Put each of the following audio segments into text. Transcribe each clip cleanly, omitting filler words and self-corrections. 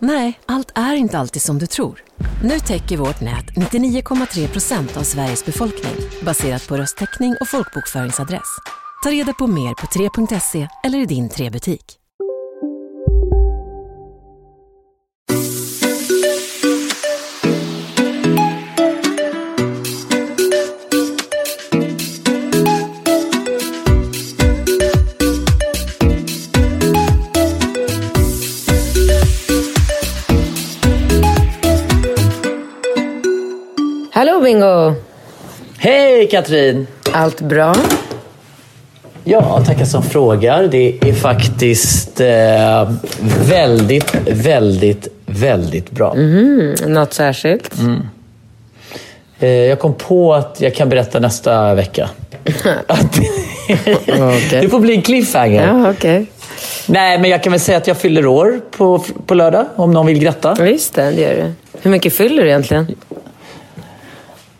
Nej, allt är inte alltid som du tror. Nu täcker vårt nät 99,3% av Sveriges befolkning baserat på röstteckning och folkbokföringsadress. Ta reda på mer på 3.se eller i din 3-butik. Hallå Bingo! Hej Katrin! Allt bra? Ja, tackar som frågar. Det är faktiskt väldigt bra. Något särskilt? Jag kom på att jag kan berätta nästa vecka. Okay. Det får bli en cliffhanger. Ja, okej. Nej, men jag kan väl säga att jag fyller år på lördag, om någon vill gratta. Visst, det gör du. Hur mycket fyller du egentligen?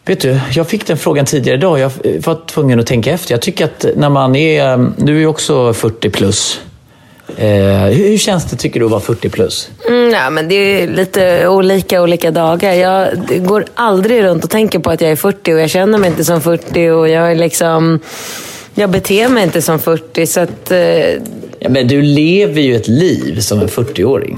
Vet du, jag fick den frågan tidigare idag. Jag var tvungen att tänka efter. Jag tycker att när man är... Du är ju också 40 plus. Hur känns det, tycker du, att vara 40 plus? Ja, men det är lite olika dagar. Jag går aldrig runt och tänker på att jag är 40. Och jag känner mig inte som 40. Och jag är liksom... Jag beter mig inte som 40. Så att... Ja, men du lever ju ett liv som en 40-åring.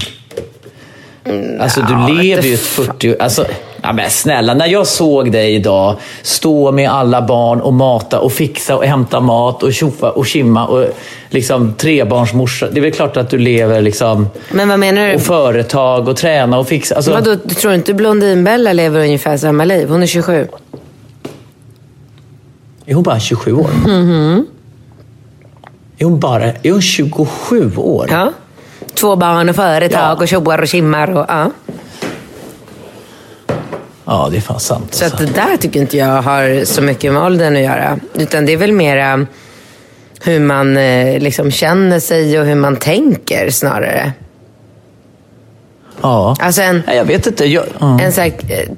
Alltså, du lever ju ett 40... Alltså... Ja, men snälla, när jag såg dig idag stå med alla barn och mata och fixa och hämta mat och tjoffa och kimma och liksom trebarnsmorsa, det är väl klart att du lever liksom. Men vad menar du? Och företag och träna och fixa, alltså... Vadå, du tror inte blondin Bella lever ungefär samma liv? Hon är 27. Är hon bara 27 år? Är hon 27 år? Ja, 2 barn och företag, ja. Och tjoar och kimmar och ja. Ja, det är fan sant. Så att det där tycker inte jag har så mycket med åldern att göra. Utan det är väl mera hur man liksom känner sig och hur man tänker snarare. Ja, alltså jag vet inte. En så här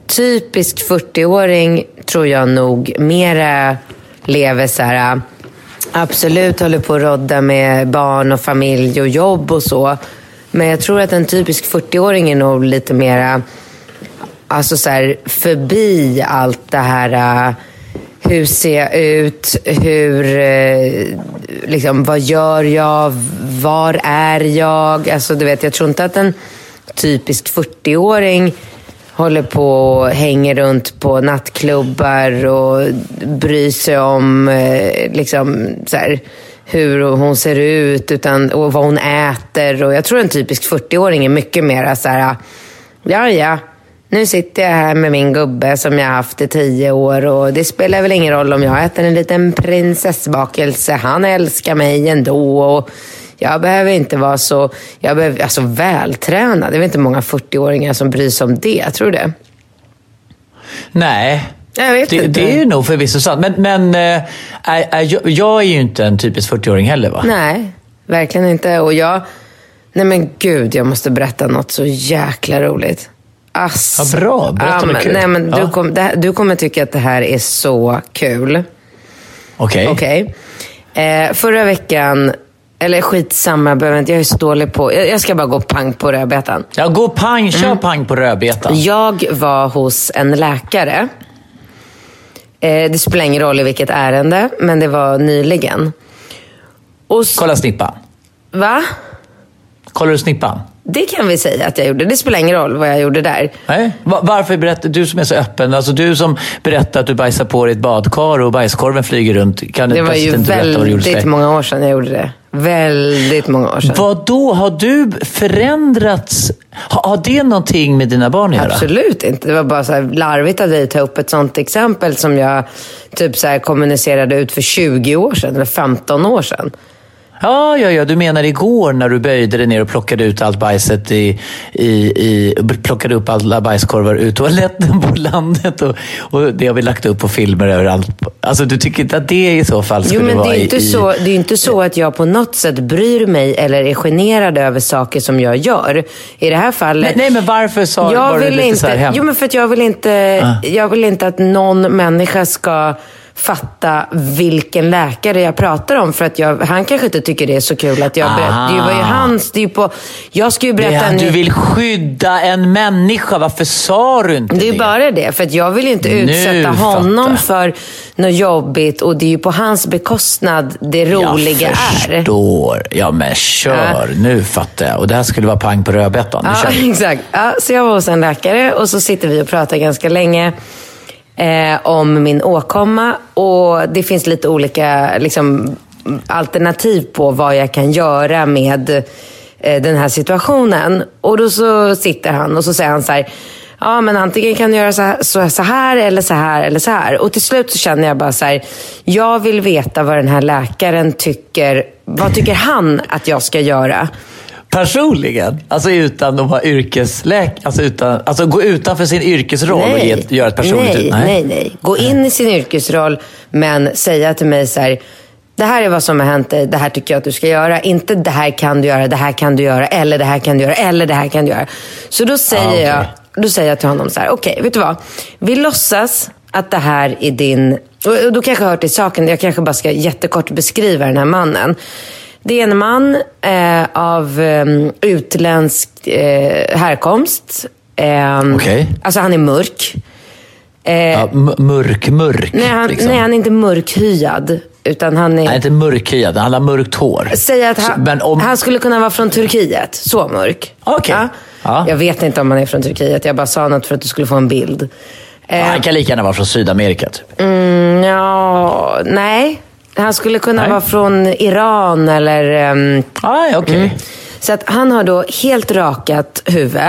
typisk 40-åring tror jag nog mera lever så här... Absolut håller på att rodda med barn och familj och jobb och så. Men jag tror att en typisk 40-åring är nog lite mera... Alltså så här, förbi allt det här, hur ser jag ut, hur, liksom, vad gör jag, var är jag? Alltså du vet, jag tror inte att en typisk 40-åring håller på och hänger runt på nattklubbar och bryr sig om liksom, så här, hur hon ser ut utan, och vad hon äter. Och jag tror en typisk 40-åring är mycket mer så här, ja. Nu sitter jag här med min gubbe som jag haft i 10 år och det spelar väl ingen roll om jag äter en liten prinsessbakelse. Han älskar mig ändå och jag behöver inte vara så... Jag behöver, alltså, vältränad. Det är väl inte många 40-åringar som bryr sig om det, jag tror det. Nej, jag vet inte. Det är ju nog förvisso sant. Men jag är ju inte en typisk 40-åring heller, va? Nej, verkligen inte. Och jag... Nej men gud, jag måste berätta något så jäkla roligt. Asså, ja, bra. Berätta om det kul. Nej, men ja. Du kommer tycka att det här är så kul. Okej. Förra veckan, eller skitsamma, behöver inte, jag är så dålig på... Jag ska bara gå pang på rödbetan. Ja, kör pang på rödbetan. Jag var hos en läkare. Det spelar ingen roll i vilket ärende, men det var nyligen. Och så... Kolla snippan. Va? Kollar du snippan? Det kan vi säga att jag gjorde. Det spelar ingen roll vad jag gjorde där. Nej. Varför berättar du som är så öppen? Alltså du som berättar att du bajsar på ditt badkar och bajskorven flyger runt. Kan det var ju inte väldigt många år sedan jag gjorde det. Väldigt många år sedan. Vadå? Har du förändrats? Har det någonting med dina barn att göra? Absolut inte. Det var bara så här larvigt av dig att ta upp ett sånt exempel som jag typ så här kommunicerade ut för 20 år sedan eller 15 år sedan. Ja, du menar igår när du böjde dig ner och plockade ut allt bajset plockade upp alla bajskorvar ut toaletten på landet och det har vi lagt upp på filmer överallt. Alltså du tycker inte att det i så fall skulle vara... Jo, men det är ju inte så att jag på något sätt bryr mig eller är generad över saker som jag gör. I det här fallet... Nej, men varför sa du bara lite inte, så här hem? Jo, men för att jag vill inte att någon människa ska... fatta vilken läkare jag pratar om för att han kanske inte tycker det är så kul att jag berättar. Det var ju hans jag ska ju berätta du vill skydda en människa. Varför sa du inte det? Det är bara det, för att jag vill inte utsätta honom för något jobbigt och det är ju på hans bekostnad det roliga är. Jag förstår. Ja, men kör. Nu fattar jag. Och det här skulle vara pang på rödbetan. Ja, exakt. Ja, så jag var hos en läkare och så sitter vi och pratar ganska länge om min åkomma och det finns lite olika liksom, alternativ på vad jag kan göra med den här situationen. Och då så sitter han och så säger han så här, ja men antingen kan du göra så här eller så här eller så här. Och till slut så känner jag bara så här, jag vill veta vad den här läkaren tycker, vad tycker han att jag ska göra? Personligen, alltså utan de har yrkesläk, alltså gå utanför sin yrkesroll och göra ett personligt nej. Gå in i sin yrkesroll men säga till mig så här, det här är vad som har hänt dig, det här tycker jag att du ska göra, inte det här kan du göra, det här kan du göra eller det här kan du göra eller det här kan du göra. Så då säger jag till honom så här, okej, vet du vad? Vi låtsas att det här är din, och då kanske jag hört i saken, jag kanske bara ska jättekort beskriva den här mannen. Det är en man av utländsk härkomst. Okej. Alltså han är mörk. Mörk. Nej, han är inte mörkhyad. Utan han är... Nej, inte mörkhyad. Han har mörkt hår. Säg att han skulle kunna vara från Turkiet. Så mörk. Okej. Ja. Ja. Jag vet inte om han är från Turkiet. Jag bara sa något för att du skulle få en bild. Han kan lika gärna vara från Sydamerika. Typ. Nej. Han skulle kunna vara från Iran eller... Okej. Så att han har då helt rakat huvud.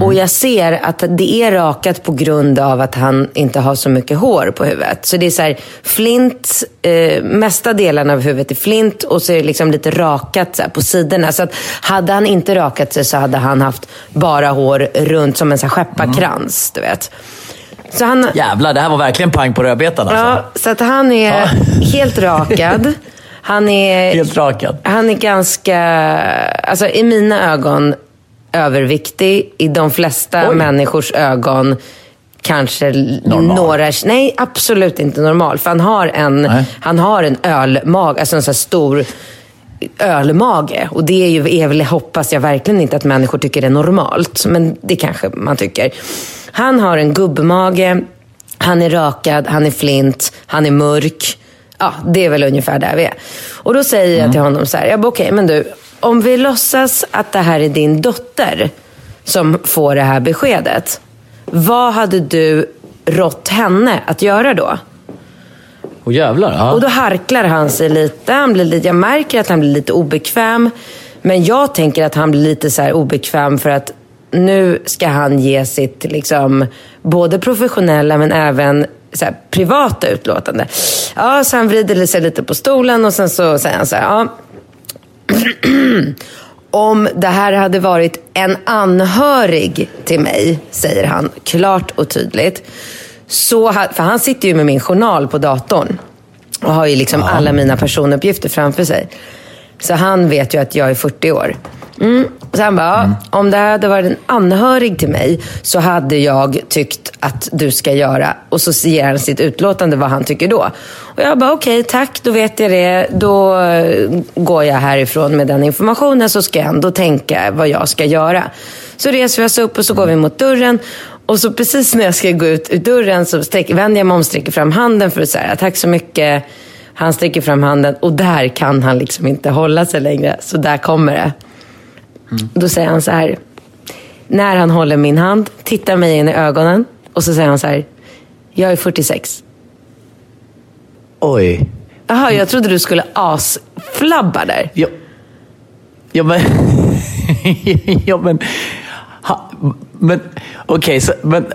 Och jag ser att det är rakat på grund av att han inte har så mycket hår på huvudet. Så det är så här flint, mesta delen av huvudet är flint och så är det liksom lite rakat så här på sidorna. Så att hade han inte rakat sig så hade han haft bara hår runt som en så här skepparkrans, du vet. Så han, jävlar, det här var verkligen pang på rödbetan alltså. Ja, så att han är helt rakad. Han är helt rakad. Han är ganska, alltså i mina ögon överviktig, i de flesta människors ögon kanske normal. Nej, absolut inte normal, för han har en ölmage, alltså en så här stor ölmage, och det är ju hoppas jag verkligen inte att människor tycker det är normalt, men det kanske man tycker. Han har en gubbmage, han är rakad, han är flint, han är mörk. Ja, det är väl ungefär där vi är. Och då säger jag till honom så här, jag bara okej, men du, om vi låtsas att det här är din dotter som får det här beskedet, vad hade du rått henne att göra då? Och jävlar, ja. Och då harklar han sig lite, jag märker att han blir lite obekväm, men jag tänker att han blir lite så här obekväm för att nu ska han ge sitt liksom, både professionella men även så här, privata utlåtande. Ja, så han vrider sig lite på stolen och sen så säger han så här, om det här hade varit en anhörig till mig, säger han klart och tydligt. Så, för han sitter ju med min journal på datorn och har ju liksom alla mina personuppgifter framför sig. Så han vet ju att jag är 40 år. Så han bara, om det här hade varit en anhörig till mig så hade jag tyckt att du ska göra. Och så ger han sitt utlåtande vad han tycker då. Och jag bara, okej, tack, då vet jag det. Då går jag härifrån med den informationen, så ska jag ändå tänka vad jag ska göra. Så reser vi oss upp och så går vi mot dörren. Och så precis när jag ska gå ut ur dörren så vänder jag mig om, sträcker fram handen för att säga tack så mycket. Han sträcker fram handen och där kan han liksom inte hålla sig längre. Så där kommer det. Då säger han så här, när han håller min hand, tittar mig in i ögonen och så säger han så här, jag är 46. Oj. Jaha, jag trodde du skulle asflabba där. Men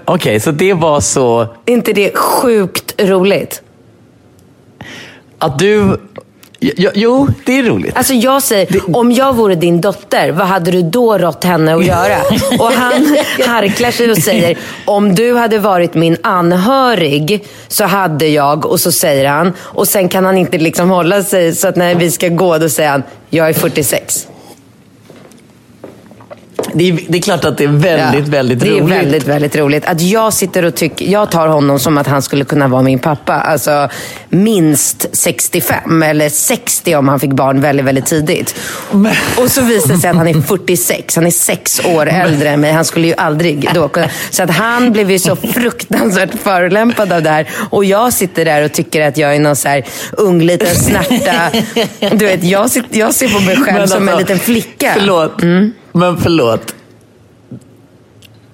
okej, så det var så... Är inte det sjukt roligt? Att du... Jo, det är roligt. Alltså jag säger, det... om jag vore din dotter, vad hade du då rått henne att göra? Och han harklar sig och säger, om du hade varit min anhörig så hade jag, och så säger han, och sen kan han inte liksom hålla sig, så att när vi ska gå då säger han, jag är 46. Det är klart att det är väldigt roligt. Det är väldigt, väldigt roligt. Att jag sitter och tycker... Jag tar honom som att han skulle kunna vara min pappa. Alltså minst 65 eller 60 om han fick barn väldigt, väldigt tidigt. Men... Och så visar det sig att han är 46. Han är 6 år äldre än mig. Han skulle ju aldrig då kunna... Så att han blev ju så fruktansvärt förolämpad av det här. Och jag sitter där och tycker att jag är någon så här ung liten snärta. Du vet, jag ser på mig själv alltså, som en liten flicka. Förlåt. Mm. Men förlåt.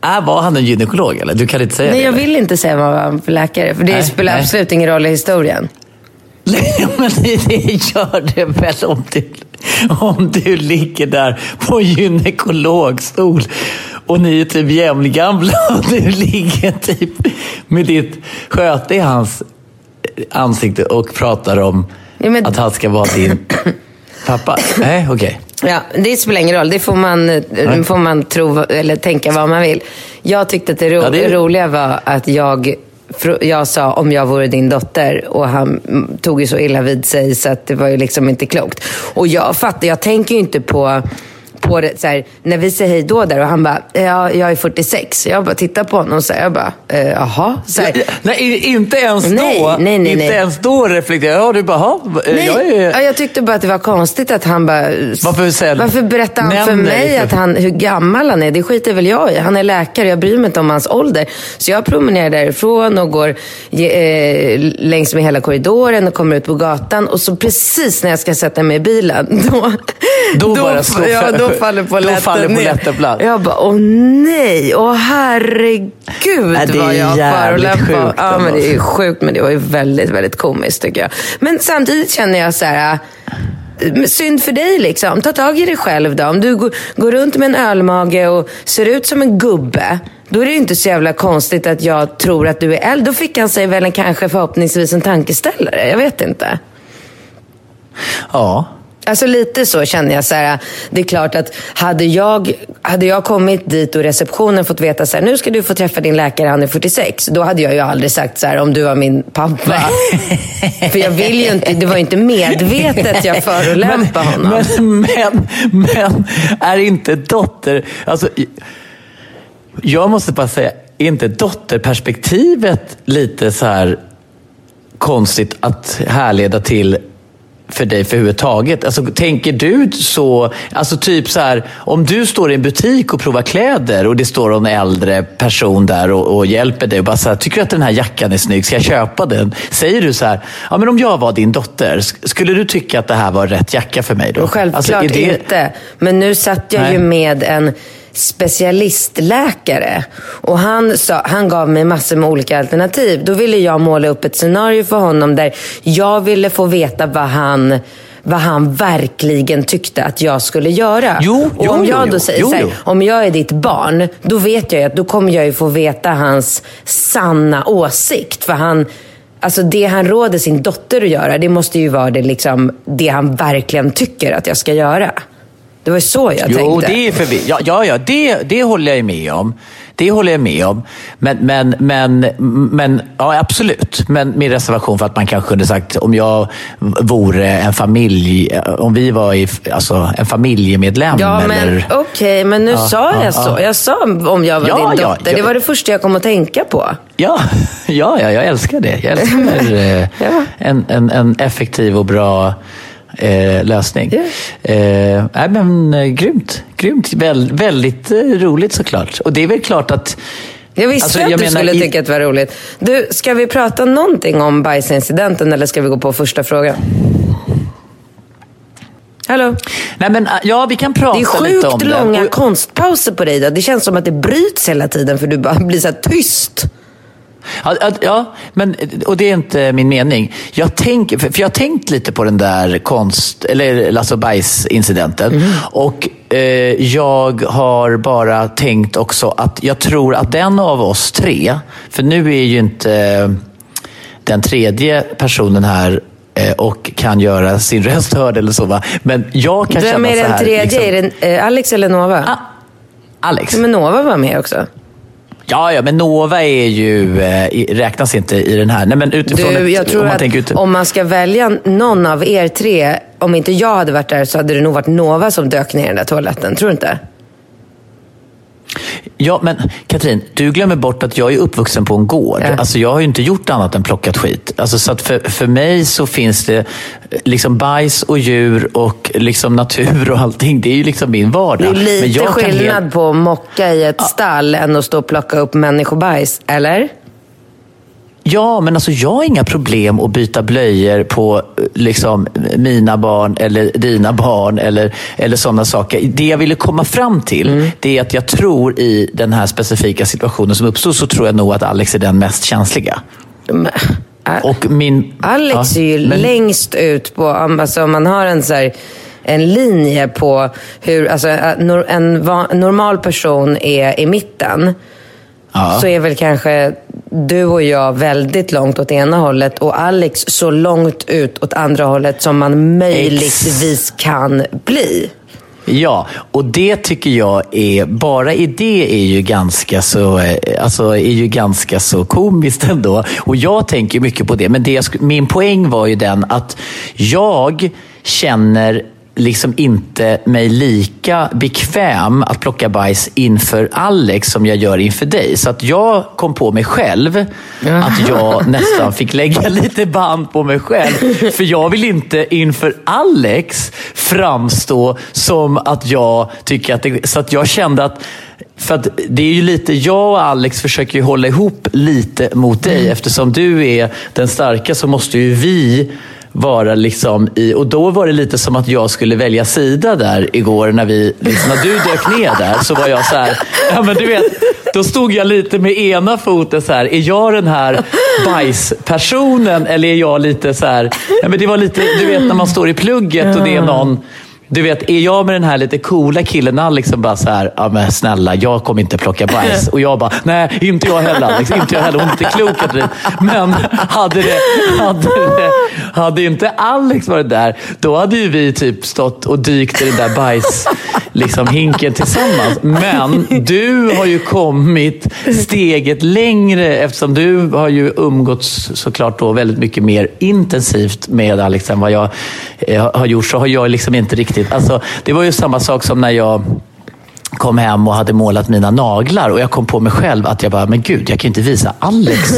Var han en gynekolog eller? Du kan inte säga. Nej, det, jag vill inte säga vad han var för läkare. För det spelar absolut ingen roll i historien. Nej, men det gör det väl om du ligger där på gynekologstol och ni är typ jämngamla och du ligger typ med ditt sköte i hans ansikte och pratar om att han ska vara din pappa. Nej, okej. Ja, det spelar ingen roll. Det får man tro eller tänka vad man vill. Jag tyckte att det roliga var att jag sa om jag vore din dotter, och han tog ju så illa vid sig så att det var ju liksom inte klokt. Och jag tänker ju inte på det, så här, när vi säger hej då där och han bara, jag är 46. Jag bara tittar på honom och säger, jaha. Nej, inte ens då reflekterar jag. Du bara, jag tyckte bara att det var konstigt att han bara, varför berättar han för mig att han, hur gammal han är? Det skiter väl jag i. Han är läkare, jag bryr mig inte om hans ålder. Så jag promenerar därifrån och går längs med hela korridoren och kommer ut på gatan, och så precis när jag ska sätta mig i bilen då faller på lätten plats. Jag bara, åh nej, åh herregud, vad jag förolämpar. Ja, men det är sjukt, men det var ju väldigt, väldigt komiskt tycker jag. Men samtidigt känner jag så här, synd för dig liksom. Ta tag i dig själv då. Om du går runt med en ölmage och ser ut som en gubbe, då är det ju inte så jävla konstigt att jag tror att du är äldre. Då fick han sig väl kanske förhoppningsvis en tankeställare, jag vet inte. Ja. Alltså lite så känner jag så här. Det är klart att hade jag kommit dit och receptionen fått veta så här, nu ska du få träffa din läkare, han är 46, då hade jag ju aldrig sagt så här, om du var min pappa. För jag vill ju inte, det var ju inte medvetet jag förolämpade honom. Men är inte dotter, alltså jag måste bara säga, är inte dotterperspektivet lite så här konstigt att härleda till för dig för huvudtaget? Alltså tänker du så, alltså typ så här, om du står i en butik och provar kläder och det står en äldre person där och hjälper dig och bara så här, tycker du att den här jackan är snygg, ska jag köpa den? Säger du så här, ja men om jag var din dotter, skulle du tycka att det här var rätt jacka för mig då? Självklart alltså, inte. Men nu satt jag ju med en specialistläkare och han gav mig massor med olika alternativ. Då ville jag måla upp ett scenario för honom där jag ville få veta vad han verkligen tyckte att jag skulle göra. Om jag då säger, om jag är ditt barn, då vet jag att då kommer jag ju få veta hans sanna åsikt, för han, alltså det han råder sin dotter att göra, det måste ju vara det liksom det han verkligen tycker att jag ska göra. Det var så jag tänkte. Jo, det är förvirrat. Ja, det håller jag med om. Det håller jag med om. Men ja, absolut. Men min reservation för att man kanske kunde sagt, om jag vore en familj, om vi var en familjemedlem. Ja, men okej, men nu sa jag så. Jag sa om jag var din dotter. Det var det första jag kom att tänka på. Ja, jag älskar det. Jag älskar en effektiv och bra... lösning. Yeah. Grymt. Väldigt roligt såklart. Och det är väl klart att jag visste alltså, att du skulle tycka att det var roligt. Du, ska vi prata någonting om bajsincidenten eller ska vi gå på första frågan? Hallå? Nej, men ja, vi kan prata lite om det. Det är sjukt långa konstpauser på dig då. Det känns som att det bryts hela tiden för du bara blir så här tyst. Ja, men, och det är inte min mening. Jag har tänkt lite på den där Lasse Bajs-incidenten. Mm. Och jag har bara tänkt också att jag tror att den av oss tre, för nu är ju inte den tredje personen här och kan göra sin röst hörd eller så, va? Men jag kan känna så här. Vem är den tredje? Liksom, är det Alex eller Nova? Alex. Men Nova var med också. Ja, men Nova är ju räknas inte i den här. Nej, men utifrån jag tror om man ska välja någon av er tre, om inte jag hade varit där så hade det nog varit Nova som dök ner i den där toaletten, tror du inte? Ja, men Katrin, du glömmer bort att jag är uppvuxen på en gård. Ja. Alltså jag har ju inte gjort annat än plockat skit. Alltså så att för mig så finns det liksom bajs och djur och liksom natur och allting. Det är ju liksom min vardag. Det är lite men jag skillnad kan på att mocka i ett stall än att stå och plocka upp människobajs, eller? Ja, men alltså jag har inga problem att byta blöjor på liksom mina barn eller dina barn eller sådana saker. Det jag ville komma fram till det är att jag tror i den här specifika situationen som uppstod så tror jag nog att Alex är den mest känsliga. Men, och Alex är ju längst ut på, alltså om man har en så här, en linje på hur alltså, en normal person är i mitten. Ja. Så är väl kanske du och jag väldigt långt åt ena hållet och Alex så långt ut åt andra hållet som man möjligtvis kan bli. Ja, och det tycker jag är, bara i det är ju ganska så, alltså är ju ganska så komiskt ändå. Och jag tänker mycket på det, men min poäng var ju den att jag känner liksom inte mig lika bekväm att plocka bajs inför Alex som jag gör inför dig. Så att jag kom på mig själv att jag nästan fick lägga lite band på mig själv. För jag vill inte inför Alex framstå som att jag tycker att det, så att jag kände att för att det är ju lite, jag och Alex försöker ju hålla ihop lite mot dig eftersom du är den starka så måste ju vi vara liksom i, och då var det lite som att jag skulle välja sida där igår när du dök ner där så var jag så här, ja men du vet då stod jag lite med ena foten så här, är jag den här bajspersonen eller är jag lite så här, ja men det var lite, du vet när man står i plugget och det är någon, du vet, är jag med den här lite coola killen Alex som bara så här, ja men snälla jag kommer inte plocka bajs och jag bara, nej inte jag heller Alex, inte jag heller, hon är inte klok Katrin. Men hade inte Alex varit där då hade ju vi typ stått och dykt i den där bajs liksom hinken tillsammans, men du har ju kommit steget längre eftersom du har ju umgåtts såklart då väldigt mycket mer intensivt med Alex än vad jag har gjort, så har jag liksom inte riktigt. Alltså, det var ju samma sak som när jag kom hem och hade målat mina naglar och jag kom på mig själv att jag bara, men gud, jag kan inte visa Alex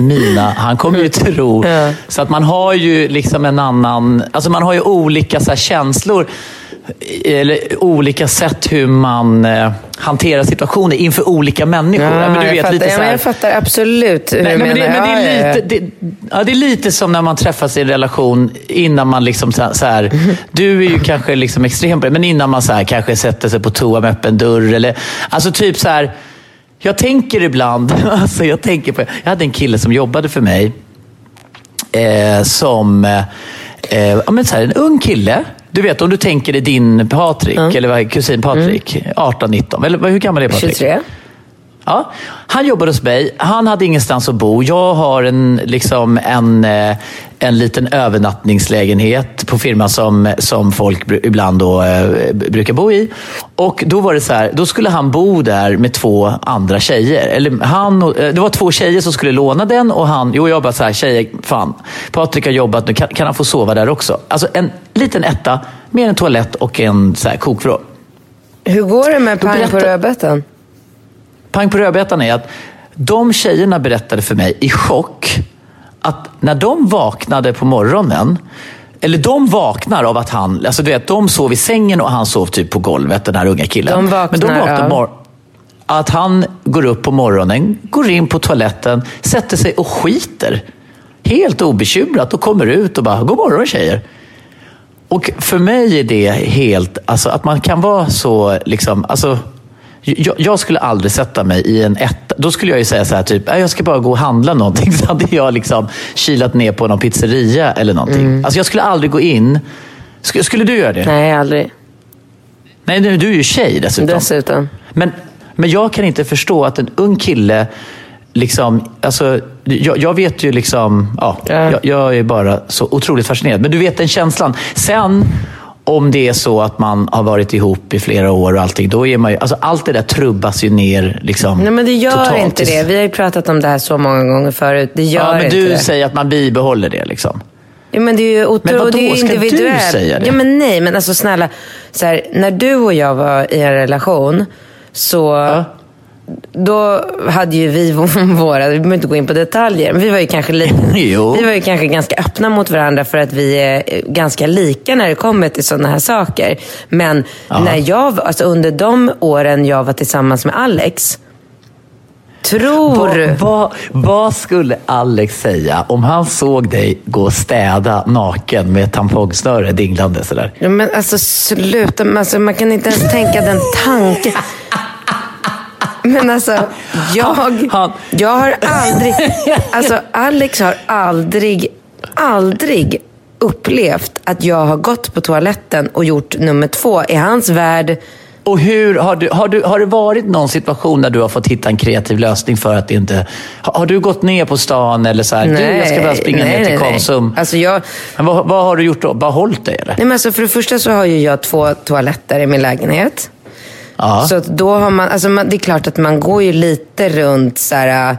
mina, han kommer ju tro. Så att man har ju liksom en annan, alltså man har ju olika så här känslor eller olika sätt hur man hanterar situationer inför olika människor. Ja, men du vet, fattar, lite så här, jag fattar absolut hur du menar. Men det är lite, det är lite som när man träffas i en relation innan man liksom så här, du är ju kanske liksom extremt, men innan man så här, kanske sätter sig på toa med öppen dörr eller, alltså typ så här, jag tänker ibland, alltså jag tänker på, jag hade en kille som jobbade för mig som men så här, en ung kille. Du vet, om du tänker i din Patrik, eller kusin Patrik, 18-19, eller hur gammal är Patrik? 23. Ja, han jobbade hos mig, han hade ingenstans att bo. Jag har en liten övernattningslägenhet på firman som folk ibland då brukar bo i. Och då var det så här, då skulle han bo där med två andra tjejer. Eller det var två tjejer som skulle låna den och han, jag bara så här, tjejer, fan, Patrik har jobbat nu, kan han få sova där också? Alltså en liten etta med en toalett och en så här kokvrå. Hur går det med pang på rödbetan? Pang på rödbetan är att de tjejerna berättade för mig i chock att när de vaknade på morgonen, eller de vaknar av att han, alltså du vet, de sov i sängen och han sov typ på golvet, den här unga killen. Att han går upp på morgonen, går in på toaletten, sätter sig och skiter. Helt obekymrat och kommer ut och bara, god morgon tjejer. Och för mig är det helt, alltså att man kan vara så liksom, alltså Jag skulle aldrig sätta mig i en etta. Då skulle jag ju säga så här typ, jag ska bara gå och handla någonting. Så hade jag liksom kilat ner på någon pizzeria eller någonting. Alltså jag skulle aldrig gå in. Skulle du göra det? Nej, aldrig. Nej, du är ju tjej dessutom. Men jag kan inte förstå att en ung kille liksom, alltså jag vet ju liksom, jag är bara så otroligt fascinerad. Men du vet den känslan. Sen om det är så att man har varit ihop i flera år och allting, då är man ju, alltså allt det där trubbas ju ner liksom. Nej, men det gör totalt inte det. Vi har ju pratat om det här så många gånger förut. Det gör inte det. Ja, men du säger att man bibehåller det liksom. Ja, men det är ju och det är individuellt. Du säga det? Ja, men nej, men alltså snälla så här, när du och jag var i en relation så då hade ju vi våra, vi behöver inte gå in på detaljer, men vi var ju kanske ganska öppna mot varandra för att vi är ganska lika när det kommer till sådana här saker. Men när jag, alltså under de åren jag var tillsammans med Alex, vad skulle Alex säga om han såg dig gå och städa naken med tampongsnöre dinglande sådär? Ja, men alltså sluta, alltså, man kan inte ens tänka den tanken. Men alltså, jag har aldrig, alltså Alex har aldrig upplevt att jag har gått på toaletten och gjort nummer 2 i hans värld. Och hur har det varit någon situation där du har fått hitta en kreativ lösning för att det inte, har du gått ner på stan eller så här, jag ska bara springa ner till Konsum. Alltså men vad har du gjort då? Bara hållit dig eller? Nej, men alltså för det första så har ju jag 2 toaletter i min lägenhet. Ja. Så då har man, alltså det är klart att man går ju lite runt så här,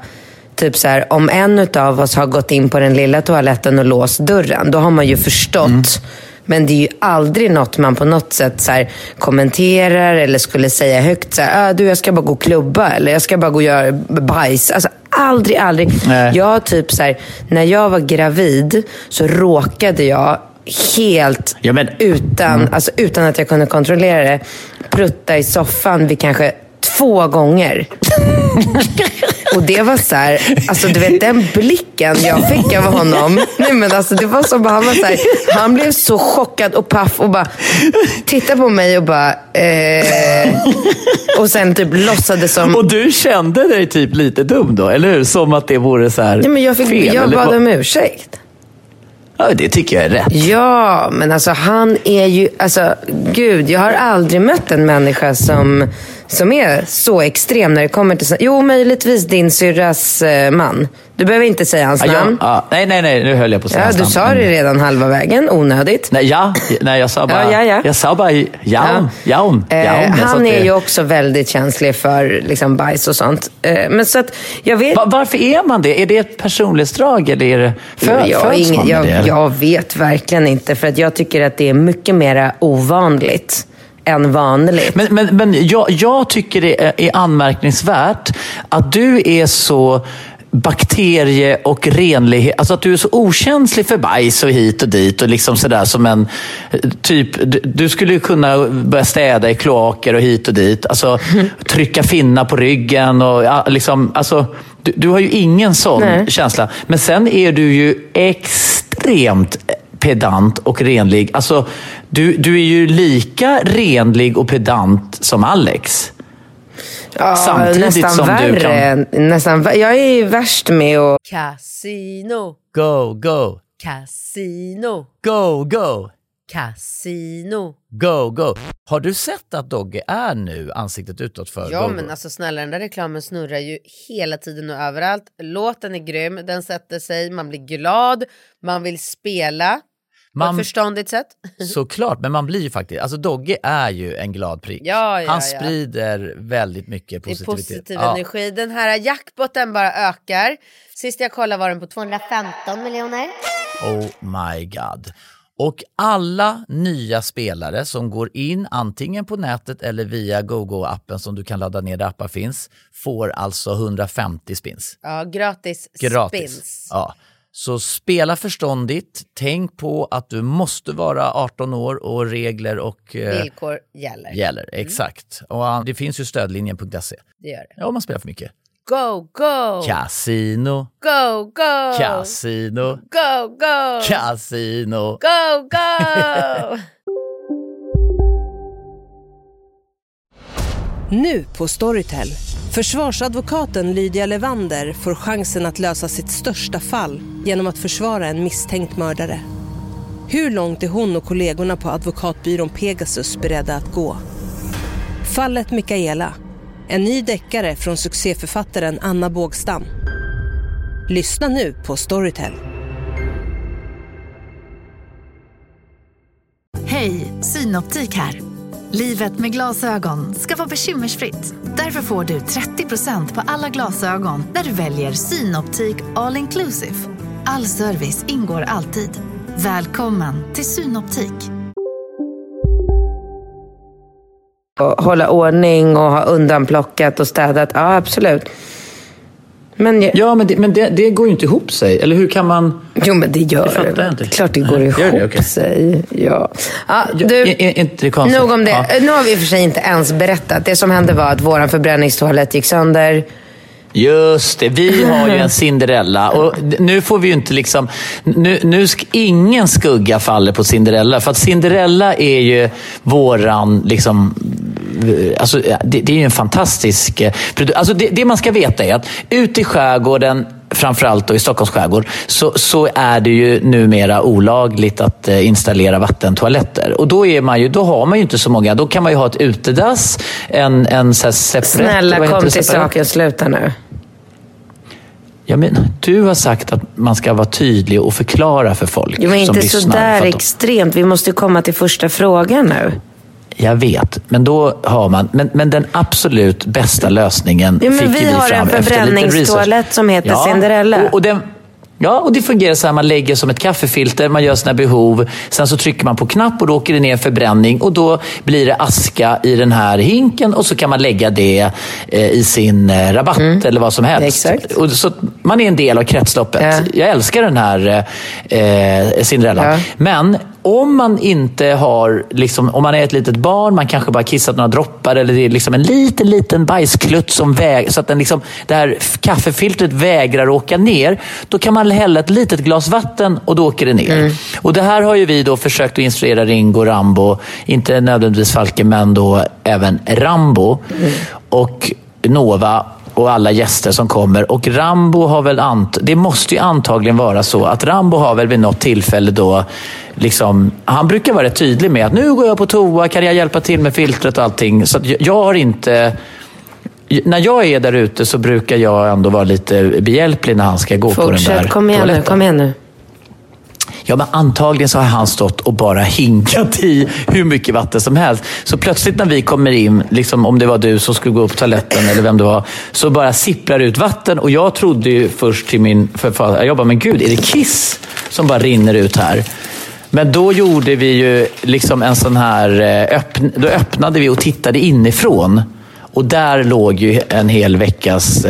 typ så här, om en utav oss har gått in på den lilla toaletten och låst dörren, då har man ju förstått. Men det är ju aldrig något man på något sätt så här kommenterar eller skulle säga högt så här, du, jag ska bara gå och klubba eller jag ska bara gå och göra bajs. Alltså aldrig. Nej. Jag typ så här, när jag var gravid så råkade jag helt utan att jag kunde kontrollera det, prutta i soffan vid kanske 2 gånger. Och det var så här, alltså du vet den blicken jag fick av honom. Nej, men alltså det var som han var så här, han blev så chockad och paff och bara tittade på mig och bara och sen typ låtsades som. Och du kände dig typ lite dum då, eller hur? Som att det vore så här. Nej, men jag bad om ursäkt. Ja, det tycker jag är rätt. Ja, men alltså han är ju, alltså gud, jag har aldrig mött en människa som är så extrem när det kommer till, jo, möjligtvis din syrras man. Du behöver inte säga hans namn. Nej, nu höll jag på att säga hans namn. Ja, du sa det redan halva vägen, onödigt. Nej, jag sa bara han är ju också väldigt känslig för liksom bajs och sånt. Men så att jag vet, varför är man det? Är det ett personlighetsdrag eller är det jag vet verkligen inte, för att jag tycker att det är mycket mer ovanligt än vanligt. Men jag tycker det är anmärkningsvärt att du är så bakterie och renlighet, alltså att du är så okänslig för bajs och hit och dit och liksom sådär, som en typ, du skulle kunna börja städa i kloaker och hit och dit, alltså trycka finna på ryggen och liksom, alltså du har ju ingen sån känsla. Men sen är du ju extremt pedant och renlig. Alltså du är ju lika renlig och pedant som Alex. Ja, samtidigt nästan som värre. Du kan nästan, jag är ju värst med och Casino. Go go. Casino. Go go. Casino. Go go. Har du sett att Dogge är nu ansiktet utåt för go, go? Men alltså snälla, den där reklamen snurrar ju hela tiden och överallt. Låten är grym, den sätter sig, man blir glad, man vill spela. På ett förståndigt sätt. Såklart, men man blir ju faktiskt, alltså Dogge är ju en glad prick. Han sprider väldigt mycket positivitet. Det är positiv energi. Den här jackpotten bara ökar. Sist jag kollade var den på 215 miljoner. Oh my god. Och alla nya spelare som går in antingen på nätet eller via GoGo-appen som du kan ladda ner där appar finns, får alltså 150 spins. Ja, gratis. Spins. Ja. Så spela förståndigt. Tänk på att du måste vara 18 år och regler och villkor gäller. Exakt. Och det finns ju stödlinjen.se. Det gör det. Ja, man spelar för mycket. Go, go! Casino. Go, go! Casino. Go, go! Casino. Go, go! Nu på Storytel. Försvarsadvokaten Lydia Levander får chansen att lösa sitt största fall genom att försvara en misstänkt mördare. Hur långt är hon och kollegorna på advokatbyrån Pegasus beredda att gå? Fallet Mikaela. En ny deckare från succéförfattaren Anna Bågstam. Lyssna nu på Storytel. Hej, Synoptik här. Livet med glasögon ska vara bekymmersfritt. Därför får du 30% på alla glasögon när du väljer Synoptik All Inclusive. All service ingår alltid. Välkommen till Synoptik. Och hålla ordning och ha undanplockat och städat. Ja, absolut. Men det går ju inte ihop sig. Eller hur kan man... Jo, men det gör det. Inte. Klart det går ihop sig. Ja. Ja, du, inte konstigt. Nog om det. Ja. Nu har vi för sig inte ens berättat. Det som hände var att våran förbränningstoalett gick sönder. Just det, vi har ju en Cinderella. Och nu får vi ju inte liksom... Nu ska ingen skugga faller på Cinderella. För att Cinderella är ju våran... liksom, alltså, det är ju en fantastisk... Alltså, det man ska veta är att ute i skärgården, framförallt då i Stockholms skärgård, så är det ju numera olagligt att installera vattentoaletter. Och då har man ju inte så många. Då kan man ju ha ett utedass, en så här separate... Snälla, kom till saken, sluta nu. Ja, men du har sagt att man ska vara tydlig och förklara för folk. Jo, men inte så där extremt. Vi måste komma till första frågan nu. Jag vet, men då har man... Men den absolut bästa lösningen fick vi har fram en förbränningstoalett som heter Cinderella. Och det fungerar så här, man lägger som ett kaffefilter, man gör sina behov, sen så trycker man på knapp och då åker det ner förbränning och då blir det aska i den här hinken och så kan man lägga det i sin rabatt eller vad som helst. Exakt. Och så man är en del av kretsloppet. Jag älskar den här Cinderella. Men om man inte har, liksom, om man är ett litet barn, man kanske bara kissat några droppar eller det är liksom en liten bajsklutt som så att den liksom, det här kaffefiltret vägrar åka ner, då kan man hälla ett litet glas vatten och då åker det ner. Och det här har ju vi då försökt att instruera Ringo, Rambo, inte nödvändigtvis Falken men då även Rambo och Nova och alla gäster som kommer. Och Rambo har väl det måste ju antagligen vara så att Rambo har väl vid något tillfälle då liksom, han brukar vara tydlig med att nu går jag på toa, kan jag hjälpa till med filtret och allting. Så att jag har inte... När jag är där ute så brukar jag ändå vara lite behjälplig när han ska gå på den där toaletten. Kom igen nu. Ja, men antagligen så har han stått och bara hinkat i hur mycket vatten som helst. Så plötsligt när vi kommer in, liksom, om det var du som skulle gå upp på toaletten eller vem det var, så bara sipprar ut vatten. Och jag trodde ju först till min författare, jag bara, men gud, är det kiss som bara rinner ut här? Men då gjorde vi ju liksom en sån här, då öppnade vi och tittade inifrån. Och där låg ju en hel veckas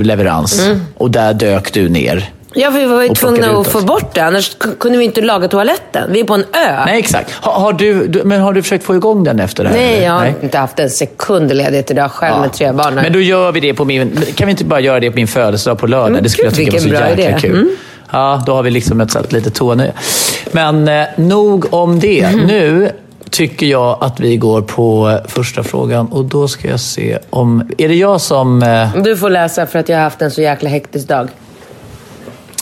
leverans. Och där dök du ner. Ja, vi var ju tvungna att få bort det. Annars kunde vi inte laga toaletten. Vi är på en ö. Nej, exakt. Har du försökt få igång den efter det här? Nej, jag har inte haft en sekund ledigt idag själv med tre barn. Men då gör vi det på min... Kan vi inte bara göra det på min födelsedag på lördag? Men det skulle jag tycka var så jäkla kul. Ja, då har vi liksom ett litet tånö. Men nog om det. Nu... tycker jag att vi går på första frågan och då ska jag se om... Är det jag som... Du får läsa för att jag har haft en så jäkla hektisk dag.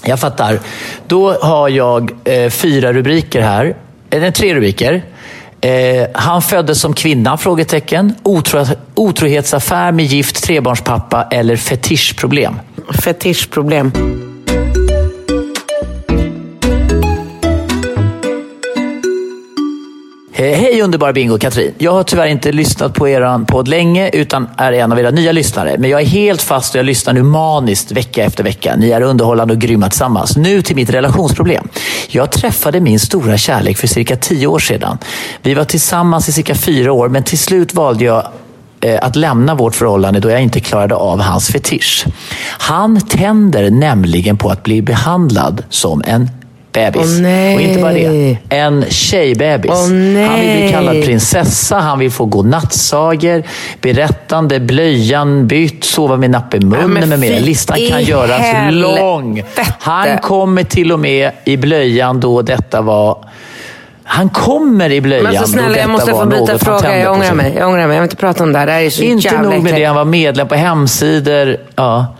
Jag fattar. Då har jag 4 rubriker här. Eller 3 rubriker. Han föddes som kvinna, frågetecken. Otrohetsaffär med gift trebarnspappa eller fetischproblem. Fetischproblem. Hej underbara Bingo och Katrin. Jag har tyvärr inte lyssnat på er podd länge utan är en av era nya lyssnare. Men jag är helt fast och jag lyssnar nu maniskt vecka efter vecka. Ni är underhållande och grymma tillsammans. Nu till mitt relationsproblem. Jag träffade min stora kärlek för cirka 10 år sedan. Vi var tillsammans i cirka 4 år men till slut valde jag att lämna vårt förhållande då jag inte klarade av hans fetisch. Han tänder nämligen på att bli behandlad som en bebis. Och inte bara det, en tjejbebis. Han vill bli kallad prinsessa, han vill få godnattsager, berättande, blöjan bytt, sova med napp i munnen med mer. Listan kan göras lång. Han kommer till och med i blöjan då detta var Han kommer i blöjan. Men så snälla, jag måste få byta fråga. Jag ångrar mig. Jag vill inte prata om det här. Det här är så inte nog med det. Han var medlem på hemsidor. Ja.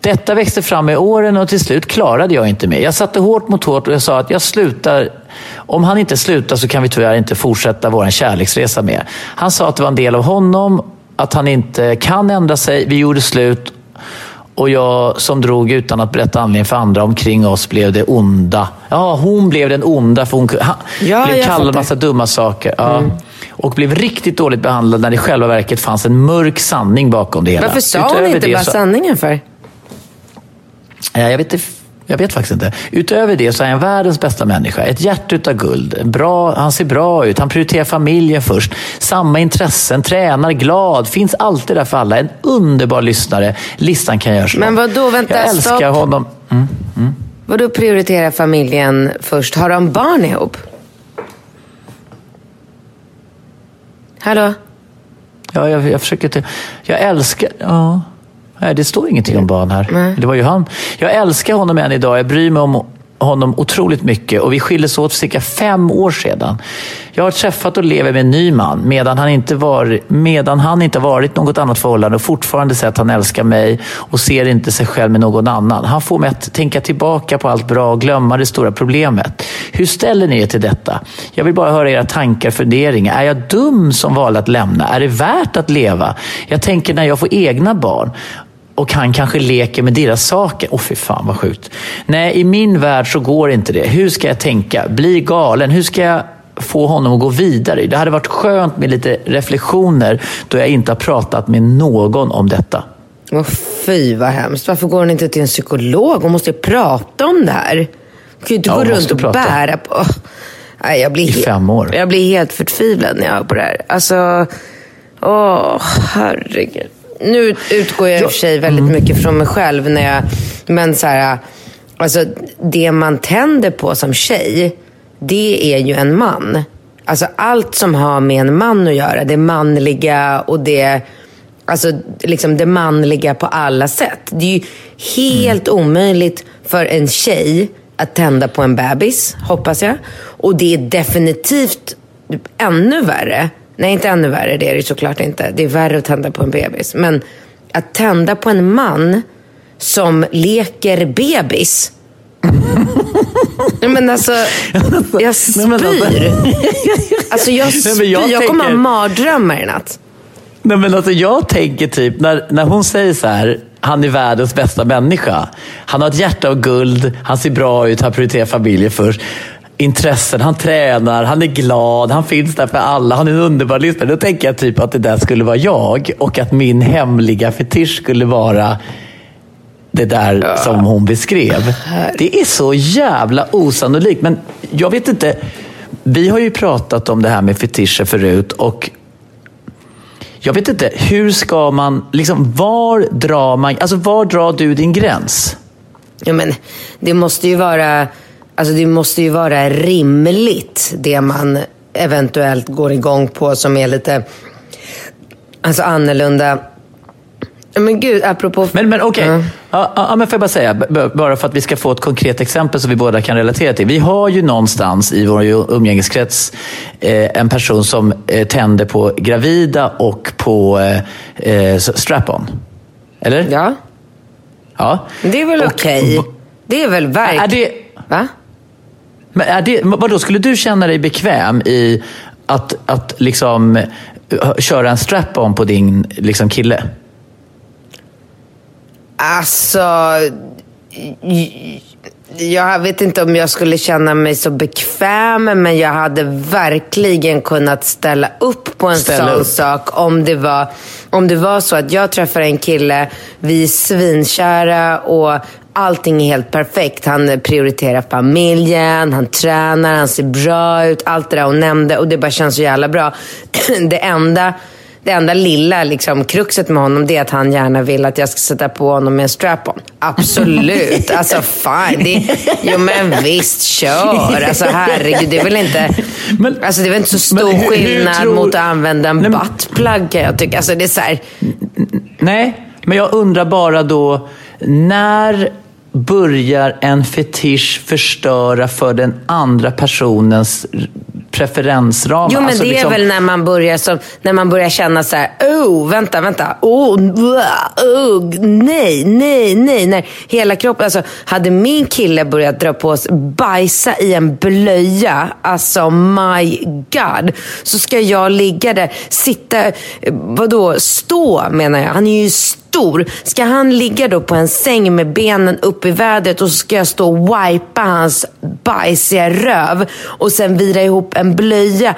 Detta växte fram i åren och till slut klarade jag inte med. Jag satte hårt mot hårt och jag sa att jag slutar. Om han inte slutar så kan vi tyvärr inte fortsätta vår kärleksresa med. Han sa att det var en del av honom, att han inte kan ändra sig. Vi gjorde slut och jag som drog utan att berätta anledningen för andra omkring oss blev det onda. Ja, hon blev den onda för hon blev kallad en massa dumma saker. Ja. Mm. Och blev riktigt dåligt behandlad när det i själva verket fanns en mörk sanning bakom det hela. Varför sa hon inte bara sanningen för? Jag vet faktiskt inte. Utöver det så är han världens bästa människa. Ett hjärta utav guld. Bra, han ser bra ut. Han prioriterar familjen först. Samma intressen. Tränar, glad. Finns alltid där för alla. En underbar lyssnare. Listan kan göras. Men vadå, vänta. Jag älskar honom. Vadå prioriterar familjen först? Har de barn ihop? Hallå? Ja, jag försöker inte. Jag älskar... Ja. Nej, det står ingenting om barn här. Nej. Det var ju han. Jag älskar honom än idag. Jag bryr mig om honom otroligt mycket. Och vi skildes åt för cirka 5 år sedan. Jag har träffat och lever med en ny man. Medan han inte varit något annat förhållande. Och fortfarande sett att han älskar mig. Och ser inte sig själv med någon annan. Han får mig att tänka tillbaka på allt bra. Och glömma det stora problemet. Hur ställer ni er till detta? Jag vill bara höra era tankar och funderingar. Är jag dum som valde att lämna? Är det värt att leva? Jag tänker när jag får egna barn. Och han kanske leker med deras saker. Åh, fy fan vad sjukt. Nej, i min värld så går inte det. Hur ska jag tänka? Bli galen? Hur ska jag få honom att gå vidare? Det hade varit skönt med lite reflektioner då jag inte har pratat med någon om detta. Åh, fy vad hemskt. Varför går hon inte till en psykolog? Hon måste ju prata om det här. Hon kan ju inte gå runt och bära på. Oh. Nej, jag blir helt förtvivlad när jag är på det här. Alltså, herregud. Nu utgår jag i och för sig väldigt mycket från mig själv när jag, men så här, alltså det man tänder på som tjej, det är ju en man. Alltså allt som har med en man att göra, det manliga och det, alltså liksom det manliga på alla sätt. Det är ju helt omöjligt för en tjej att tända på en bebis, hoppas jag. Och det är definitivt ännu värre. Nej, inte ännu värre, det är det såklart inte. Det är värre att tända på en bebis. Men att tända på en man som leker bebis. Men alltså, jag spyr. Alltså jag spyr, jag kommer ha mardrömmar i natt. Nej, men alltså jag tänker typ när hon säger så här, han är världens bästa människa. Han har ett hjärta av guld, han ser bra ut, han prioriterar familjen först. Intressen, han tränar, han är glad, han finns där för alla, han är en underbar lyssnare. Då tänker jag typ att det där skulle vara jag och att min hemliga fetisch skulle vara det där som hon beskrev. Det är så jävla osannolikt, men jag vet inte, vi har ju pratat om det här med fetischer förut och jag vet inte, hur ska man liksom, var drar du din gräns? Ja, men det måste ju vara... Alltså det måste ju vara rimligt det man eventuellt går igång på som är lite alltså annorlunda. Men gud, apropå... Men okej, men får jag bara säga, bara för att vi ska få ett konkret exempel som vi båda kan relatera till. Vi har ju någonstans i vår umgängeskrets en person som tänder på gravida och på strap-on. Eller? Ja. Det är väl okej. Det är väl verkligen... Va? Men vadå, skulle du känna dig bekväm i att liksom köra en strap-on på din liksom kille? Alltså, jag vet inte om jag skulle känna mig så bekväm, men jag hade verkligen kunnat ställa upp på en sån sak om det var så att jag träffar en kille, vi är svinkära och allting är helt perfekt. Han prioriterar familjen, han tränar, han ser bra ut, allt det där hon nämnde och det bara känns så jävla bra. Det enda lilla liksom, kruxet med honom, det är att han gärna vill att jag ska sätta på honom med en strap-on. Absolut, alltså fine. Jo men visst, kör. Alltså herregud, det är väl inte... Men, alltså det är väl inte så stor skillnad mot att använda en buttplug, jag tycker. Alltså det är så här... Nej, men jag undrar bara då, när börjar en fetisch förstöra för den andra personens preferensramar. Jo, men alltså, det är liksom väl när man börjar som, när man börjar känna så här, oh, vänta, nej, när hela kroppen, alltså hade min kille börjat dra på oss, bajsa i en blöja, alltså my god, så ska jag ligga där, sitta, vadå, stå menar jag, han är ju stor. Ska han ligga då på en säng med benen upp i vädret och så ska jag stå och wipa hans bajsiga röv och sen vira ihop en blöja?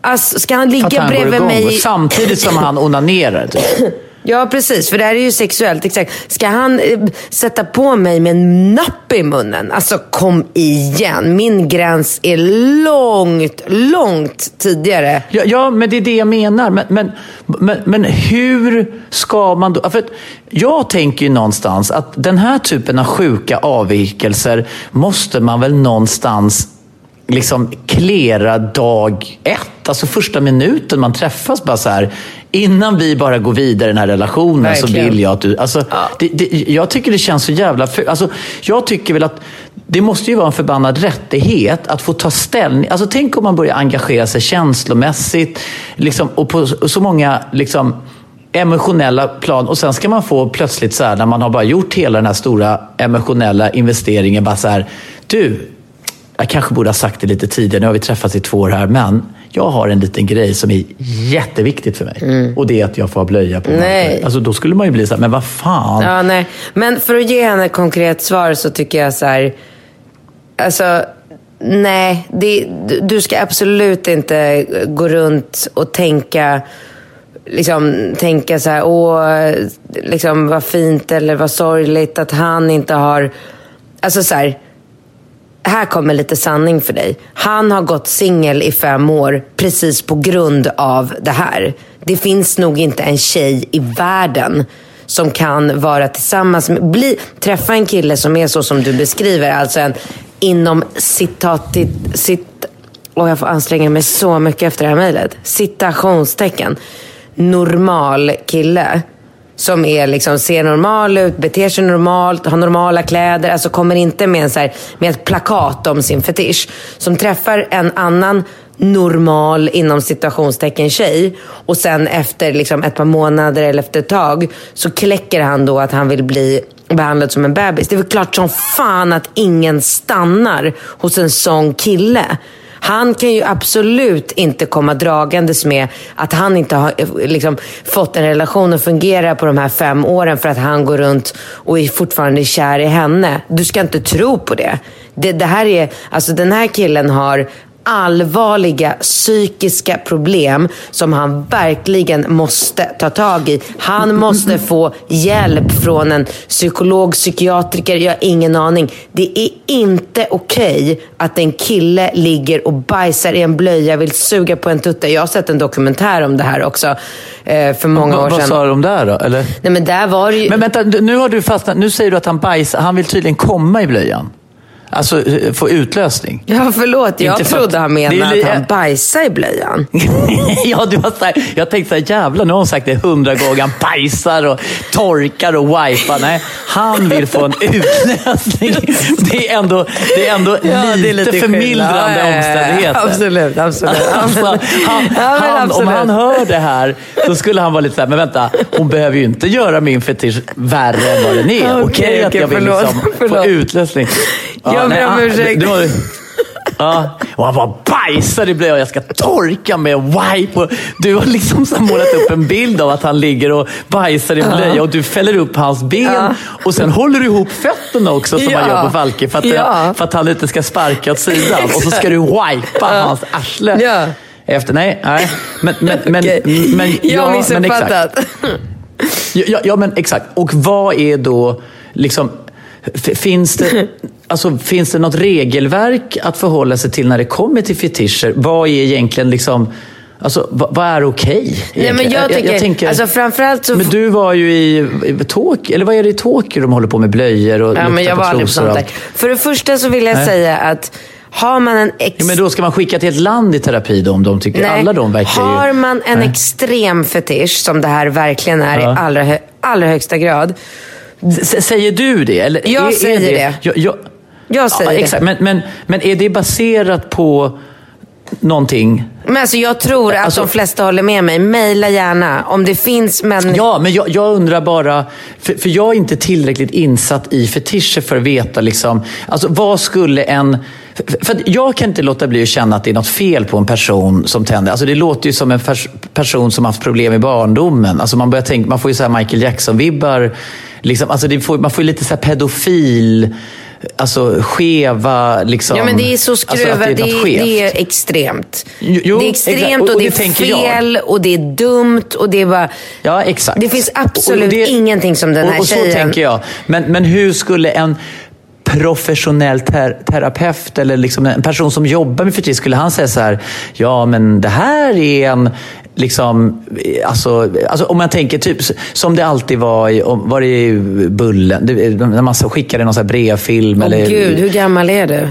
Alltså, ska han ligga han bredvid mig samtidigt som han onanerar typ. Ja, precis, för det här är ju sexuellt, exakt. Ska han sätta på mig med en napp i munnen? Alltså, kom igen. Min gräns är långt, långt tidigare. Ja, men det är det jag menar. Men hur ska man då? För jag tänker ju någonstans att den här typen av sjuka avvikelser måste man väl någonstans liksom klera dag ett. Alltså första minuten man träffas, bara så här, innan vi bara går vidare i den här relationen. Verkligen. Så vill jag att du, alltså, ja. Jag tycker det känns så jävla alltså, jag tycker väl att det måste ju vara en förbannad rättighet att få ta ställning. Alltså tänk om man börjar engagera sig känslomässigt liksom, och på och så många liksom emotionella plan, och sen ska man få plötsligt så här, när man har bara gjort hela den här stora emotionella investeringen, bara så här, du, jag kanske borde ha sagt det lite tidigare. Nu har vi träffats i 2 år här, men jag har en liten grej som är jätteviktigt för mig. Mm. Och det är att jag får blöja på mig. Alltså då skulle man ju bli så här, men vad fan? Ja, nej. Men för att ge henne ett konkret svar så tycker jag så här, alltså nej, du ska absolut inte gå runt och tänka så här, åh, liksom vad fint eller vad sorgligt att han inte har, alltså så här, här kommer lite sanning för dig. Han har gått singel i 5 år precis på grund av det här. Det finns nog inte en tjej i världen som kan vara tillsammans med, träffa en kille som är så som du beskriver. Alltså en inom och jag får anstränga mig så mycket efter det här mejlet. Citationstecken. Normal kille. Som är liksom, ser normal ut, beter sig normalt, har normala kläder. Alltså kommer inte med, en så här, med ett plakat om sin fetisch. Som träffar en annan normal inom situationstecken tjej. Och sen efter liksom, ett par månader eller efter ett tag så kläcker han då att han vill bli behandlad som en bebis. Det är väl klart som fan att ingen stannar hos en sån kille. Han kan ju absolut inte komma dragandes med att han inte har liksom, fått en relation att fungera på de här 5 åren för att han går runt och är fortfarande kär i henne. Du ska inte tro på det. Det här är, alltså, den här killen har allvarliga psykiska problem som han verkligen måste ta tag i. Han måste få hjälp från en psykolog, psykiatriker, jag har ingen aning. Det är inte okej att en kille ligger och bajsar i en blöja, vill suga på en tutta. Jag har sett en dokumentär om det här också för många år sedan. Vad sa de där då? Eller? Nej, men där var det ju... Men vänta, nu har du fastnat. Nu säger du att han vill tydligen komma i blöjan. Alltså, få utlösning. Ja, förlåt. Jag trodde han menade att han bajsade i blöjan. Ja, du var så här, jag tänkte så här, jävlar, nu har hon sagt det 100 gånger. Han bajsar och torkar och wipar. Nej, han vill få en utlösning. Det är ändå ja, lite, det är lite förmildrande omständigheter. Absolut. Alltså, om han hör det här så skulle han vara lite så här, men vänta, hon behöver ju inte göra min fetisch värre än vad den är. Okej, att jag vill liksom få utlösning. Ja. Jag ber om ursäkt. Ja, och han bara bajsar i blöja och jag ska torka med wipe. Och du har liksom så målat upp en bild av att han ligger och bajsar i blöja och du fäller upp hans ben och sen håller du ihop fötterna också som man gör på Falken för att han inte ska sparka åt sidan. Och så ska du wipa hans arsle. Ja. Efter, nej. Men jag har missuppfattat. Ja, men exakt. Och vad är då liksom... Finns det något regelverk att förhålla sig till när det kommer till fetischer? Vad är egentligen liksom, alltså vad är okej? Nej, men jag tänker alltså framförallt så... Men du var ju i Tokyo, eller vad är det i Tokyo de håller på med blöjor och ja, men jag var aldrig på sånt där. För det första så vill jag säga att har man en men då ska man skicka till ett land i terapi då, om de tycker alla de verkar ju... Har man en extrem fetisch som det här verkligen är i allra högsta grad, Säger du det? Eller jag säger det. Jag säger det. Exakt. Men är det baserat på någonting? Men alltså jag tror att de flesta håller med mig. Maila gärna om det finns män... Ja, men jag undrar bara... För jag är inte tillräckligt insatt i fetischer för att veta liksom... Alltså vad skulle en... För jag kan inte låta bli att känna att det är något fel på en person som tänder. Alltså det låter ju som en person som haft problem i barndomen. Alltså man börjar tänka... Man får ju så här Michael Jackson-vibbar. Liksom, alltså man får ju lite så här pedofil... Alltså skeva liksom. Ja men det är så skruvat, alltså, det är extremt. Jo, det är extremt och det är fel jag. Och det är dumt och det är bara. Ja exakt. Det finns absolut ingenting som den här tjejen. Och så tänker jag. Men hur skulle en professionell terapeut eller liksom en person som jobbar med fetisch, skulle han säga så här: ja men det här är en liksom, alltså om man tänker typ som det alltid var det Bullen när man skickade någon sån här brevfilm eller... Gud, hur gammal är du?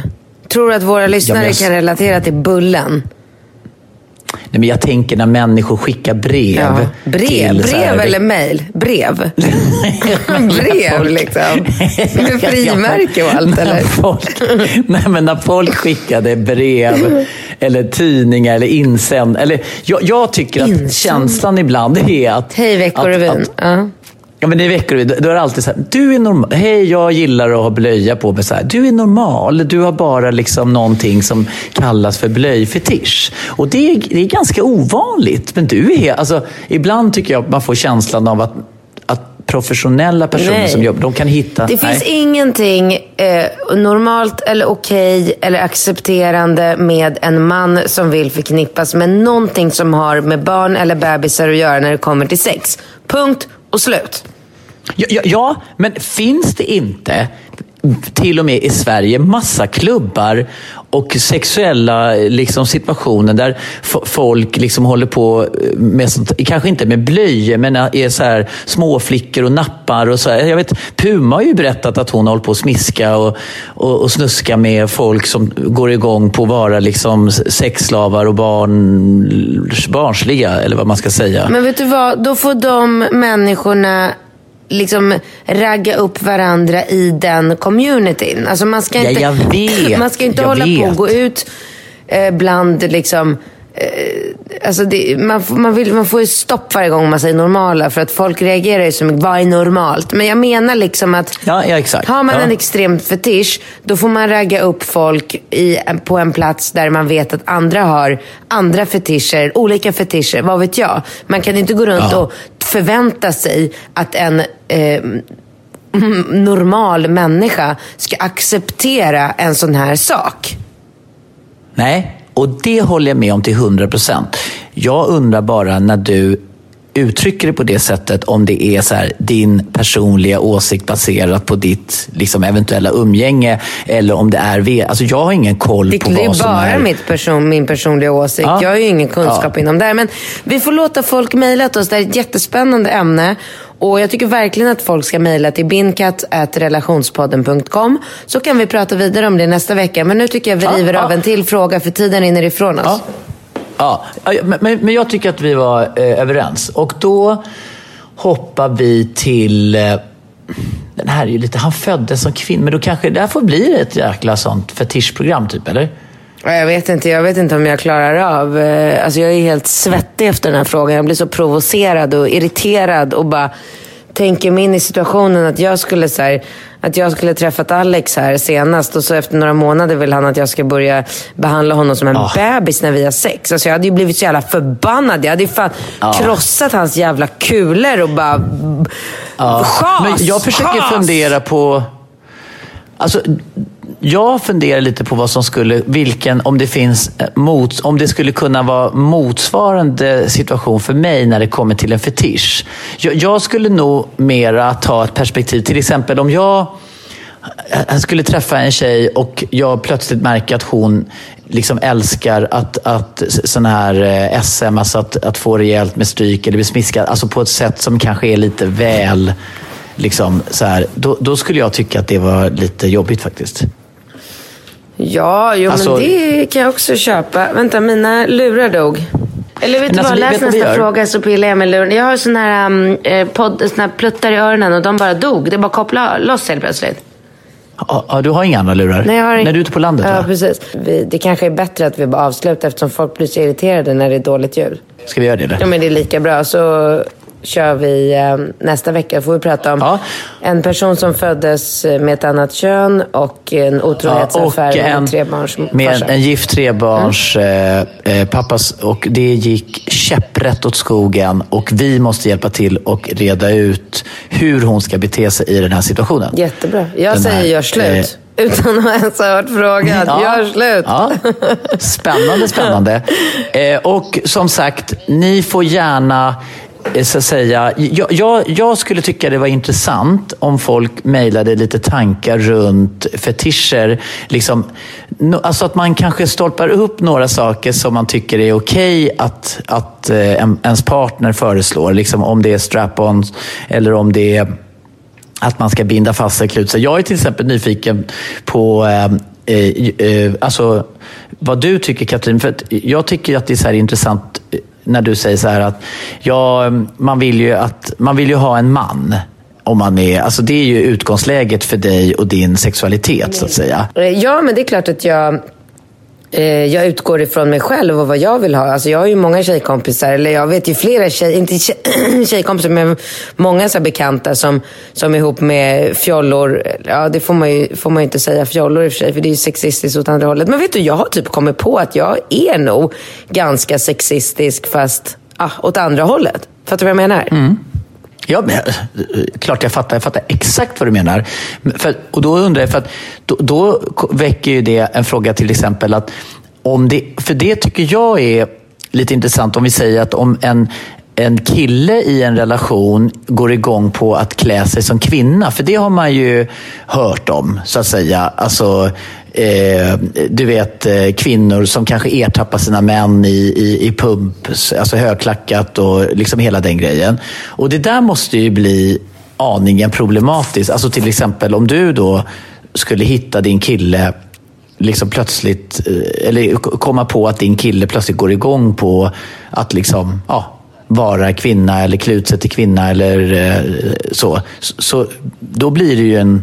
Tror du att våra lyssnare kan relatera till Bullen? Nej, men jag tänker när människor skickar brev. Ja. Brev eller mejl? Brev. Brev liksom. Med frimärke och allt eller? När folk skickade brev eller tidningar eller insänd. Eller, jag tycker att känslan ibland är att... Hej Veckorevyn. Ja men det väcker du. Då är det alltid så här: du är normal. Hej, jag gillar att ha blöja på mig så här. Du är normal. Du har bara liksom någonting som kallas för blöjfetisch. Och det är ganska ovanligt, men du är alltså ibland tycker jag man får känslan av att professionella personer som jobbar, de kan hitta. Det finns ingenting normalt eller okej eller accepterande med en man som vill förknippas med någonting som har med barn eller bebisar att göra när det kommer till sex. Punkt. Och slut. Ja, men finns det inte till och med i Sverige massa klubbar och sexuella liksom situationer där folk liksom håller på med sånt, kanske inte med blöje, men är så här små flickor och nappar och så här. Jag vet, Puma har ju berättat att hon håller på att smiska och snuska med folk som går igång på att vara liksom sexslavar och barnsliga eller vad man ska säga. Men vet du vad, då får de människorna liksom ragga upp varandra i den communityn. Alltså man ska inte, hålla på och gå ut bland liksom alltså det, man får ju stopp varje gång man säger normala, för att folk reagerar ju som vad är normalt. Men jag menar liksom att exakt. Har man en extrem fetisch, då får man ragga upp folk på en plats där man vet att andra har andra fetischer, olika fetischer, vad vet jag. Man kan inte gå runt och förvänta sig att en normal människa ska acceptera en sån här sak. Nej. Och det håller jag med om till 100%. Jag undrar bara när du uttrycker det på det sättet, om det är så här, din personliga åsikt baserat på ditt liksom, eventuella umgänge, eller om det är... Alltså jag har ingen koll på vad som är... Det är bara min personliga åsikt. Ja. Jag har ju ingen kunskap inom det här. Men vi får låta folk mejla till oss. Det är ett jättespännande ämne. Och jag tycker verkligen att folk ska mejla till binkat@relationspodden.com, så kan vi prata vidare om det nästa vecka. Men nu tycker jag vi river av en till fråga, för tiden rinner ifrån oss. Men jag tycker att vi var överens. Och då hoppar vi till... den här är ju lite... Han föddes som kvinna, men då kanske det här får bli ett jäkla sånt fetischprogram typ, eller? Jag vet inte om jag klarar av... Alltså jag är helt svettig efter den här frågan. Jag blir så provocerad och irriterad och bara tänker mig in i situationen att jag skulle träffat Alex här senast, och så efter några månader vill han att jag ska börja behandla honom som en bebis när vi har sex. Alltså jag hade ju blivit så jävla förbannad. Jag hade ju fan krossat hans jävla kulor och bara... Men jag försöker fundera på... Alltså... Jag funderar lite på vad som skulle, om det finns om det skulle kunna vara motsvarande situation för mig när det kommer till en fetisch. Jag skulle nog mera ta ett perspektiv, till exempel om jag skulle träffa en tjej och jag plötsligt märker att hon liksom älskar att sån här SM, alltså att få rejält med stryk eller bli smiskad, alltså på ett sätt som kanske är lite väl liksom så här, då skulle jag tycka att det var lite jobbigt faktiskt. Ja, men det kan jag också köpa. Vänta, mina lurar dog. Eller vet du vad, läs nästa fråga så pillar jag med luren. Jag har såna här, såna här pluttar i öronen och de bara dog. Det bara kopplar loss helt plötsligt. Ja, du har inga andra lurar? Nej, jag har inga. När du är ute på landet? Ja, va? Precis. Det kanske är bättre att vi bara avslutar eftersom folk blir så irriterade när det är dåligt ljud. Ska vi göra det eller? Ja, men det är lika bra. Så kör vi nästa vecka. Får vi prata om en person som föddes med ett annat kön och en otrohetsaffär och en trebarnsfarsa. Med en gift trebarns pappas, och det gick käpprätt åt skogen och vi måste hjälpa till och reda ut hur hon ska bete sig i den här situationen. Jättebra. Jag säger gör slut. Utan att ens ha hört frågan. Gör slut. Ja. Spännande. Och som sagt, ni får gärna så att säga, jag skulle tycka det var intressant om folk mejlade lite tankar runt fetischer liksom, alltså att man kanske stolpar upp några saker som man tycker är okej att ens partner föreslår liksom, om det är strap-ons eller om det är att man ska binda fast sig, kluta sig. Jag är till exempel nyfiken på alltså vad du tycker, Katrin, för att jag tycker att det är så här intressant när du säger så här att man vill ju ha en man om man är, alltså det är ju utgångsläget för dig och din sexualitet så att säga. Ja, men det är klart att jag utgår ifrån mig själv och vad jag vill ha. Alltså jag har ju många tjejkompisar, eller jag vet ju flera tjejkompisar men många så bekanta som är ihop med fjollor. Ja, det får man ju inte säga fjollor i och för sig, för det är ju sexistiskt åt andra hållet. Men vet du, jag har typ kommit på att jag är nog ganska sexistisk fast åt andra hållet. Fattar du vad jag menar? Mm. Ja, men, klart jag fattar exakt vad du menar. Och då undrar jag, för att då väcker ju det en fråga till exempel att om det, för det tycker jag är lite intressant om vi säger att om en kille i en relation går igång på att klä sig som kvinna, för det har man ju hört om så att säga, alltså du vet kvinnor som kanske ertappar sina män i pump, alltså högklackat och liksom hela den grejen, och det där måste ju bli aningen problematiskt, alltså till exempel om du då skulle hitta din kille liksom plötsligt, eller komma på att din kille plötsligt går igång på att liksom, vara kvinna eller klutset till kvinna eller så då blir det ju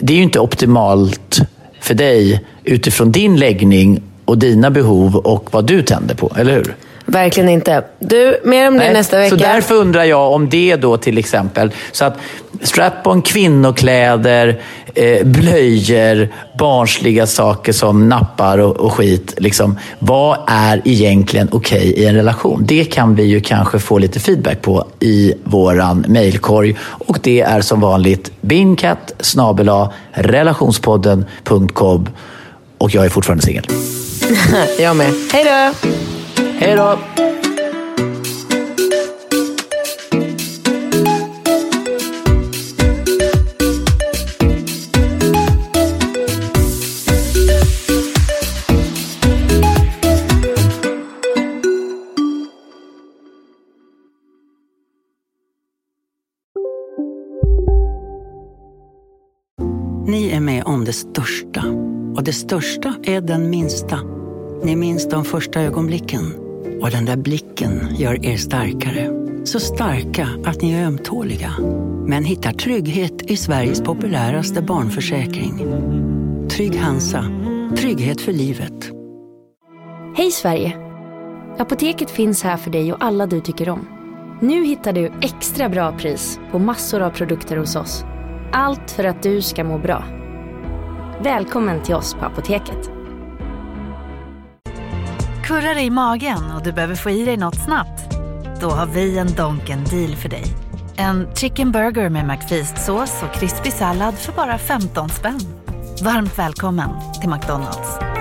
det är ju inte optimalt för dig utifrån din läggning och dina behov och vad du tänder på, eller hur? Verkligen inte. Du, mer om det nästa vecka. Så därför undrar jag om det då till exempel, så att strap-on, kvinnokläder, blöjor, barnsliga saker som nappar och skit liksom, vad är egentligen okej i en relation? Det kan vi ju kanske få lite feedback på i våran mejlkorg, och det är som vanligt binkat@relationspodden.com, och jag är fortfarande singel. Jag med. Hej då! Hej då! Ni är med om det största. Och det största är den minsta. Ni minns de första ögonblicken. Och den där blicken gör er starkare. Så starka att ni är ömtåliga. Men hittar trygghet i Sveriges populäraste barnförsäkring. Trygg Hansa. Trygghet för livet. Hej Sverige! Apoteket finns här för dig och alla du tycker om. Nu hittar du extra bra pris på massor av produkter hos oss. Allt för att du ska må bra. Välkommen till oss på Apoteket. Kurrar i magen och du behöver få i dig något snabbt? Då har vi en Donken deal för dig. En chicken burger med McFeast-sås och krispig sallad för bara 15 spänn. Varmt välkommen till McDonald's.